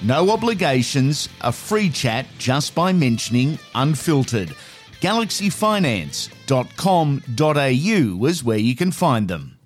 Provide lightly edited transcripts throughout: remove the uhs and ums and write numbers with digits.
No obligations, a free chat just by mentioning Unfiltered. Galaxyfinance.com.au is where you can find them.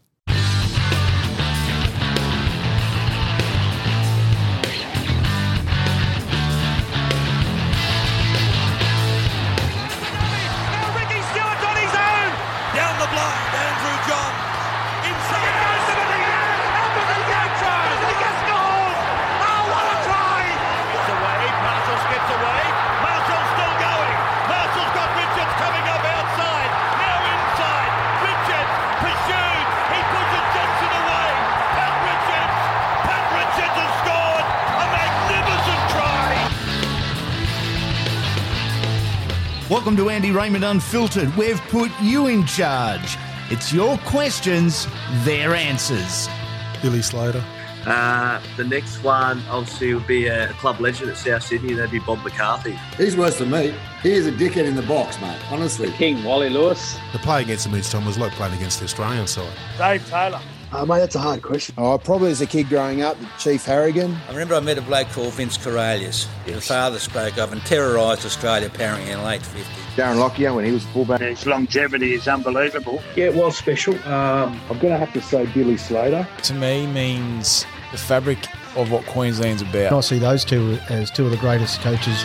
Welcome to Andy Raymond Unfiltered. We've put you in charge. It's your questions, their answers. Billy Slater. The next one, obviously, would be a club legend at South Sydney. That'd be Bob McCarthy. He's worse than me. He is a dickhead in the box, mate, honestly. King Wally Lewis. The play against him each time was like playing against the Australian side. Dave Taylor. Mate, that's a hard question. Oh, probably as a kid growing up, Chief Harrigan. I remember I met a bloke called Vince Corralius, yes. The father spoke of and terrorised Australia, apparently in the late 50s. Darren Lockyer, when he was fullback. His longevity is unbelievable. Yeah, it was special. I'm going to have to say Billy Slater. To me, means the fabric of what Queensland's about. I see those two as two of the greatest coaches.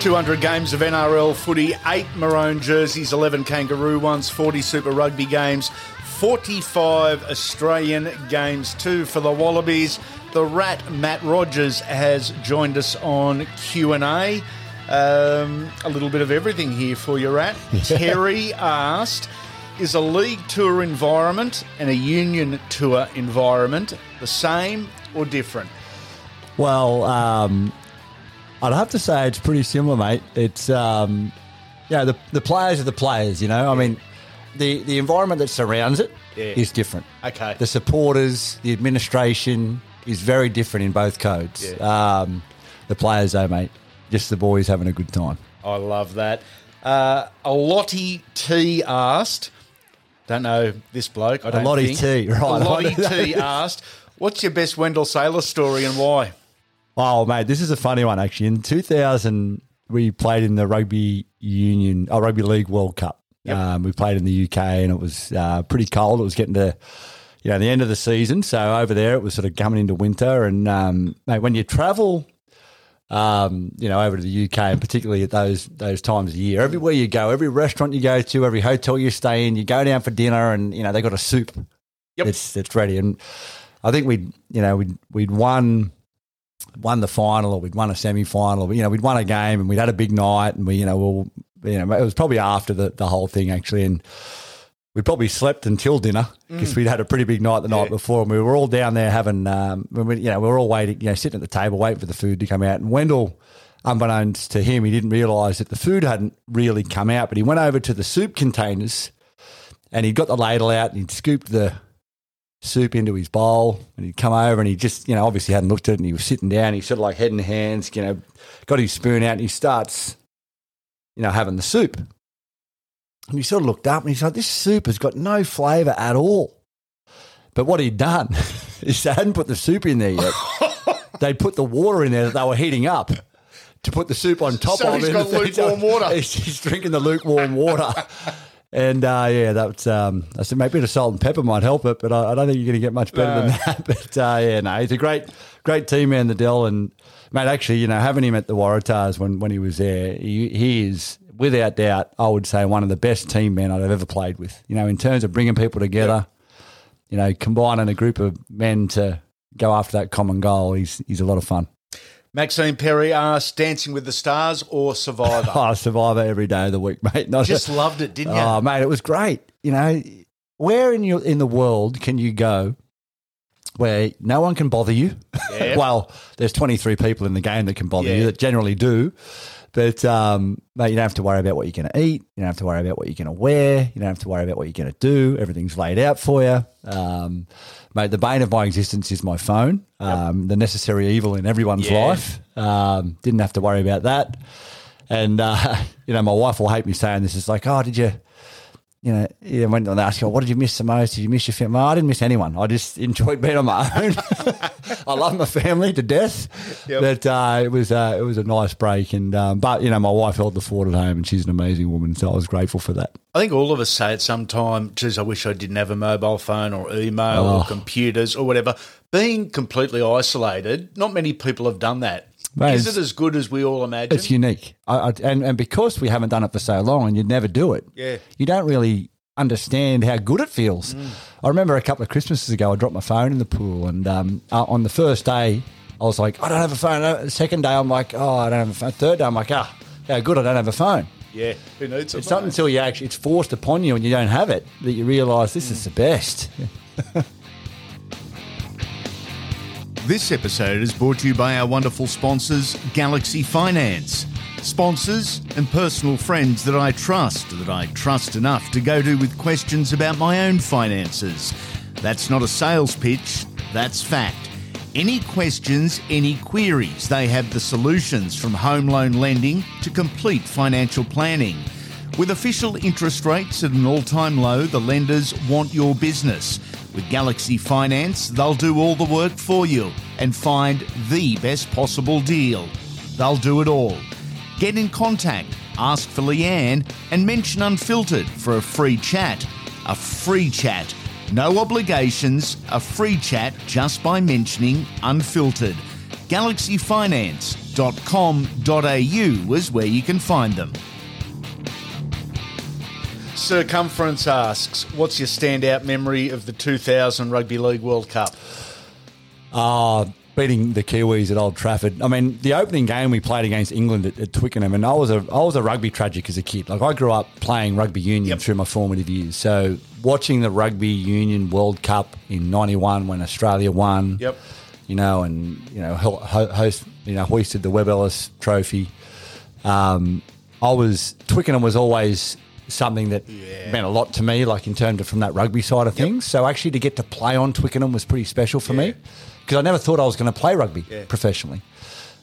$200 games of NRL footy, 8 maroon jerseys, 11 kangaroo ones, 40 Super Rugby games, 45 Australian games, 2 for the Wallabies. The Rat, Matt Rogers, has joined us on Q&A. A little bit of everything here for you, Rat. Terry asked, is a league tour environment and a union tour environment the same or different? Well, I'd have to say it's pretty similar, mate. It's, the players are the players, you know. I mean, the environment that surrounds it is different. Okay. The supporters, the administration is very different in both codes. Yeah. The players, though, mate, just the boys having a good time. I love that. Alotty T asked, don't know this bloke, I don't think. Alotty T, right. Alotty T asked, what's your best Wendell Sailor story and why? Oh, mate, this is a funny one, actually. In 2000, we played in the Rugby League World Cup. Yep. We played in the UK, and it was pretty cold. It was getting to, the end of the season. So over there, it was sort of coming into winter. And, mate, when you travel, over to the UK, and particularly at those times of year, everywhere you go, every restaurant you go to, every hotel you stay in, you go down for dinner and, they got a soup. Yep. It's ready. And I think we'd won the final, or we'd won a semi-final, but, we'd won a game and we'd had a big night, and it was probably after the whole thing, actually, and we probably slept until dinner because we'd had a pretty big night the night before, and we were all down there having, we were all waiting, sitting at the table waiting for the food to come out, and Wendell, unbeknownst to him, he didn't realise that the food hadn't really come out, but he went over to the soup containers and he'd got the ladle out and he'd scooped the soup into his bowl, and he'd come over and he just, obviously hadn't looked at it, and he was sitting down, he sort of like head in hands, got his spoon out, and he starts, having the soup. And he sort of looked up and he's like, this soup has got no flavour at all. But what he'd done is they hadn't put the soup in there yet. They'd put the water in there that they were heating up to put the soup on top of it. So he's got lukewarm water. He's drinking the lukewarm water. And yeah, that's I said, maybe a bit of salt and pepper might help it, but I don't think you're going to get much better than that. But yeah, no, he's a great team man, the Dell. And mate, actually, you know, having him at the Waratahs when he was there, he is without doubt, I would say, one of the best team men I've ever played with. You know, in terms of bringing people together, you know, combining a group of men to go after that common goal, he's a lot of fun. Maxine Perry asked, Dancing with the Stars or Survivor? Oh, Survivor every day of the week, mate. Loved it, didn't you? Oh, mate, it was great. You know, where in the world can you go where no one can bother you? Yep. Well, there's 23 people in the game that can bother you that generally do. But, mate, you don't have to worry about what you're going to eat. You don't have to worry about what you're going to wear. You don't have to worry about what you're going to do. Everything's laid out for you. Mate, the bane of my existence is my phone, the necessary evil in everyone's life. Didn't have to worry about that. And, you know, my wife will hate me saying this. It's like, oh, did you, you know, when they ask you, what did you miss the most? Did you miss your family? Oh, I didn't miss anyone. I just enjoyed being on my own. I love my family to death. Yep. But it was a nice break. And but, you know, my wife held the fort at home and she's an amazing woman, so I was grateful for that. I think all of us say at some time, geez, I wish I didn't have a mobile phone or email or computers or whatever. Being completely isolated, not many people have done that. Mate, is it as good as we all imagine? It's unique. And because we haven't done it for so long and you'd never do it, you don't really understand how good it feels. Mm. I remember a couple of Christmases ago I dropped my phone in the pool and on the first day I was like, I don't have a phone. The second day I'm like, oh, I don't have a phone. Third day I'm like, how good I don't have a phone. Yeah, who needs a phone? It's not until you actually, it's forced upon you and you don't have it that you realise this is the best. This episode is brought to you by our wonderful sponsors, Galaxy Finance. Sponsors and personal friends that I trust enough to go to with questions about my own finances. That's not a sales pitch, that's fact. Any questions, any queries, they have the solutions from home loan lending to complete financial planning. With official interest rates at an all-time low, the lenders want your business. With Galaxy Finance, they'll do all the work for you and find the best possible deal. They'll do it all. Get in contact, ask for Leanne, and mention Unfiltered for a free chat. A free chat. No obligations, a free chat just by mentioning Unfiltered. Galaxyfinance.com.au is where you can find them. Circumference asks, what's your standout memory of the 2000 Rugby League World Cup? Beating the Kiwis at Old Trafford. I mean, the opening game we played against England at Twickenham, and I was a rugby tragic as a kid. Like, I grew up playing rugby union through my formative years. So watching the Rugby Union World Cup in 91 when Australia won, you know, and, you know, hoisted the Webb Ellis Trophy. Twickenham was always something that meant a lot to me, like in terms of from that rugby side of things. So actually to get to play on Twickenham was pretty special for me because I never thought I was going to play rugby professionally.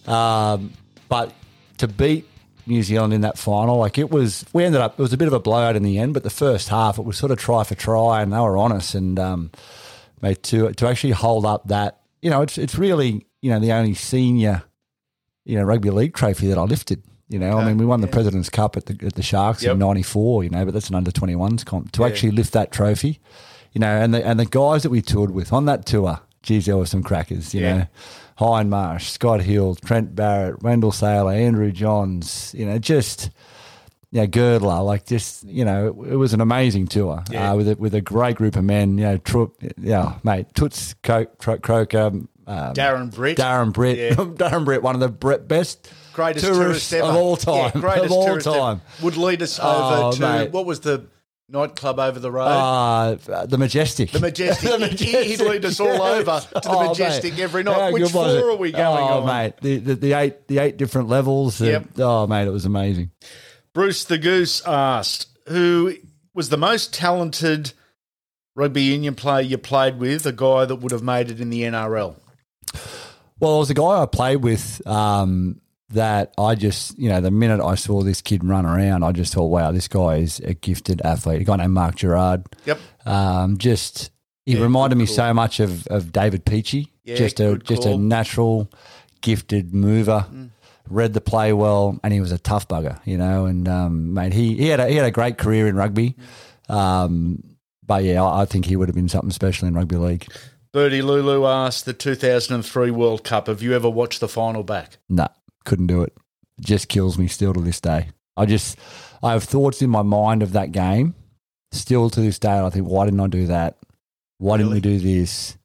But to beat New Zealand in that final, like it was a bit of a blowout in the end, but the first half it was sort of try for try and they were on us. And mate, to actually hold up that, you know, it's really, you know, the only senior, you know, rugby league trophy that I lifted. You know, I mean, we won the President's Cup at the Sharks in '94. You know, but that's an under-21s comp. To actually lift that trophy, you know, and the guys that we toured with on that tour, geez, there were some crackers. You know, Hindmarsh, Scott Hill, Trent Barrett, Wendell Sailor, Andrew Johns. You know, just Girdler. Like, just, you know, it was an amazing tour with a great group of men. You know, Toots Croker. Darren Britt. Yeah. Darren Britt, one of the best greatest tourists ever. Of all time. Yeah, greatest of all time. Would lead us over to, mate, what was the nightclub over the road? The Majestic. The Majestic. He'd lead us all over to the Majestic every night. Which floor are we going on? Oh, mate, the eight different levels. Oh, mate, it was amazing. Bruce the Goose asked, who was the most talented rugby union player you played with, a guy that would have made it in the NRL? Well, it was a guy I played with that I just, you know, the minute I saw this kid run around, I just thought, wow, this guy is a gifted athlete. A guy named Mark Gerrard. He reminded me so much of David Peachey. Just a natural, gifted mover, read the play well, and he was a tough bugger, you know. And mate, he had a great career in rugby. But yeah, I think he would have been something special in rugby league. Birdie Lulu asked, the 2003 World Cup, have you ever watched the final back? No, couldn't do it. It just kills me still to this day. I have thoughts in my mind of that game still to this day. And I think, why didn't I do that? Why didn't we do this?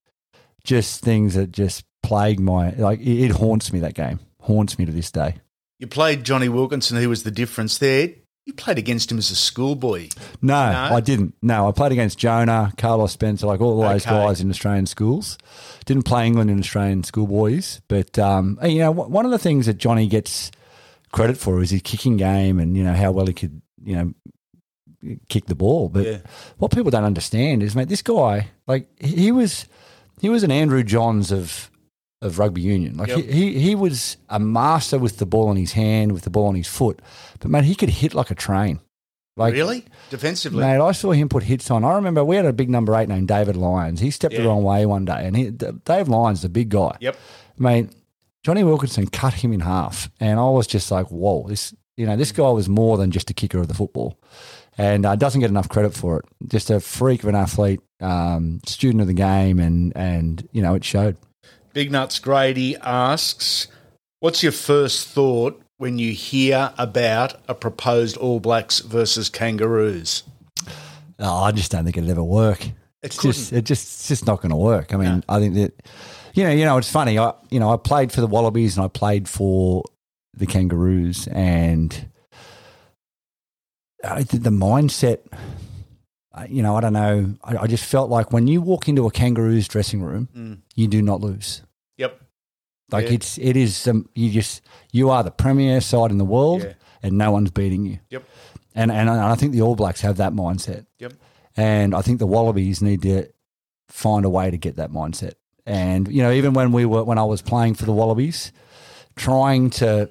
Just things that just plague my, like, it haunts me, that game. Haunts me to this day. You played Johnny Wilkinson, who was the difference there. You played against him as a schoolboy. No, I didn't. No, I played against Jonah, Carlos Spencer, like all those guys in Australian schools. Didn't play England in Australian schoolboys. But, you know, one of the things that Johnny gets credit for is his kicking game and, you know, how well he could, you know, kick the ball. But what people don't understand is, mate, this guy, like, he was an Andrew Johns of rugby union. Like he was a master with the ball in his hand, with the ball on his foot. But, mate, he could hit like a train. Like, really? Defensively? Mate, I saw him put hits on. I remember we had a big number 8 named David Lyons. He stepped the wrong way one day. And Dave Lyons, the big guy. Yep. Mate, Johnny Wilkinson cut him in half. And I was just like, whoa, this guy was more than just a kicker of the football. And doesn't get enough credit for it. Just a freak of an athlete, student of the game, and you know, it showed. Big Nuts Grady asks, what's your first thought when you hear about a proposed All Blacks versus Kangaroos? Oh, I just don't think it'll ever work. It's just not going to work. I mean, I think that, you know, it's funny. I played for the Wallabies and I played for the Kangaroos, and the mindset, you know, I don't know. I just felt like when you walk into a Kangaroos dressing room, you do not lose. Yep. Like you are the premier side in the world, and no one's beating you. Yep. And I think the All Blacks have that mindset. Yep. And I think the Wallabies need to find a way to get that mindset. And you know, even when I was playing for the Wallabies, trying to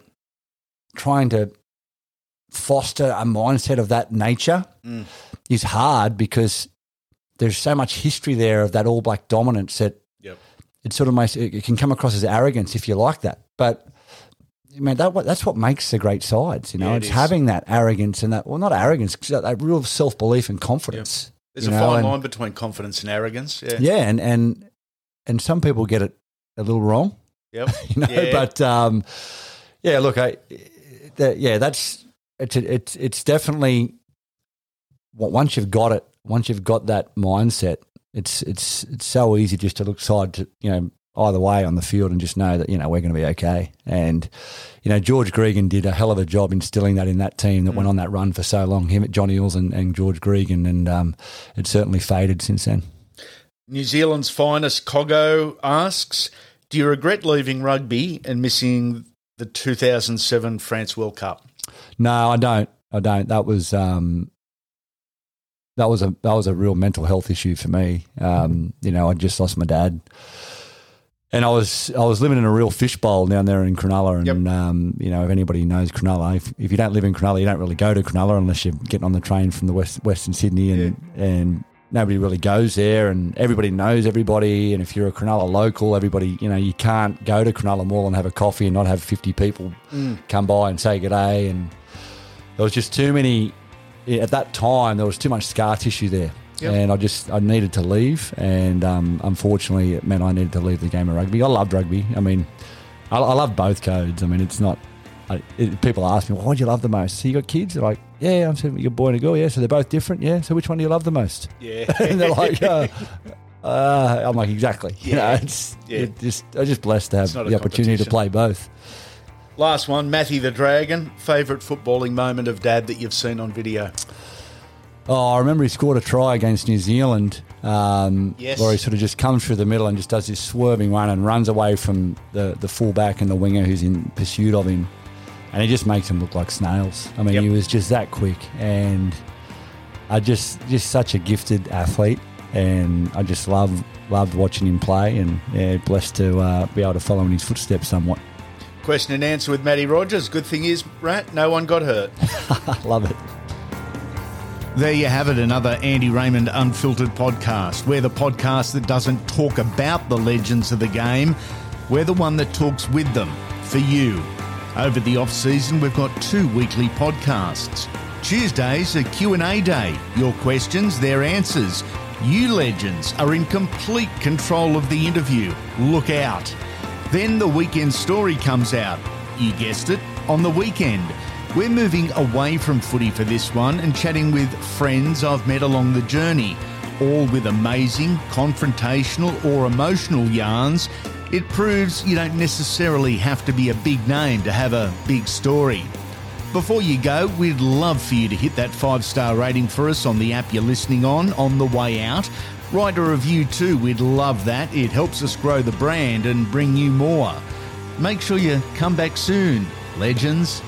foster a mindset of that nature is hard, because there's so much history there of that All Black dominance that it sort of makes it can come across as arrogance if you like that. But I mean, that's what makes the great sides. You know, it's having that arrogance and that, well, not arrogance, that real self belief and confidence. There's a fine line between confidence and arrogance. Yeah, yeah, and some people get it a little wrong. Yep. You know, but yeah, look, that's. It's definitely, once you've got that mindset, it's so easy just to look side to, you know, either way on the field and just know that, you know, we're going to be okay. And, you know, George Gregan did a hell of a job instilling that in that team that went on that run for so long, him at John Eales and George Gregan, and it certainly faded since then. New Zealand's Finest Coggo asks, do you regret leaving rugby and missing the 2007 France World Cup? No, I don't. That was a real mental health issue for me. You know, I just lost my dad, and I was living in a real fishbowl down there in Cronulla. And you know, if anybody knows Cronulla, if you don't live in Cronulla, you don't really go to Cronulla unless you're getting on the train from the Western Sydney, and nobody really goes there, and everybody knows everybody. And if you're a Cronulla local, everybody, you know, you can't go to Cronulla Mall and have a coffee and not have 50 people come by and say good day. And there was just too many, at that time, there was too much scar tissue there. Yep. And I needed to leave. And unfortunately, it meant I needed to leave the game of rugby. I loved rugby. I mean, I love both codes. I mean, it's not, people ask me, well, what do you love the most? So you got kids? They're like, yeah, I'm saying your boy and a girl, yeah, so they're both different, yeah. So which one do you love the most? Yeah. And they're like, I'm like, exactly. Yeah. You know, I'm just blessed to have the opportunity to play both. Last one, Matty the Dragon, favourite footballing moment of Dad that you've seen on video? Oh, I remember he scored a try against New Zealand where he sort of just comes through the middle and just does this swerving run and runs away from the fullback and the winger who's in pursuit of him. And he just makes them look like snails. I mean, he was just that quick, and just such a gifted athlete. And I just loved watching him play, and blessed to be able to follow in his footsteps somewhat. Question and answer with Matty Rogers. Good thing is, Rat, no one got hurt. Love it. There you have it, another Andy Raymond Unfiltered podcast. We're the podcast that doesn't talk about the legends of the game. We're the one that talks with them for you. Over the off-season, we've got 2 weekly podcasts. Tuesdays are Q&A day. Your questions, their answers. You legends are in complete control of the interview. Look out. Then the weekend story comes out. You guessed it, on the weekend. We're moving away from footy for this one and chatting with friends I've met along the journey, all with amazing, confrontational or emotional yarns. It proves you don't necessarily have to be a big name to have a big story. Before you go, we'd love for you to hit that 5-star rating for us on the app you're listening on the way out. Write a review too, we'd love that. It helps us grow the brand and bring you more. Make sure you come back soon, legends.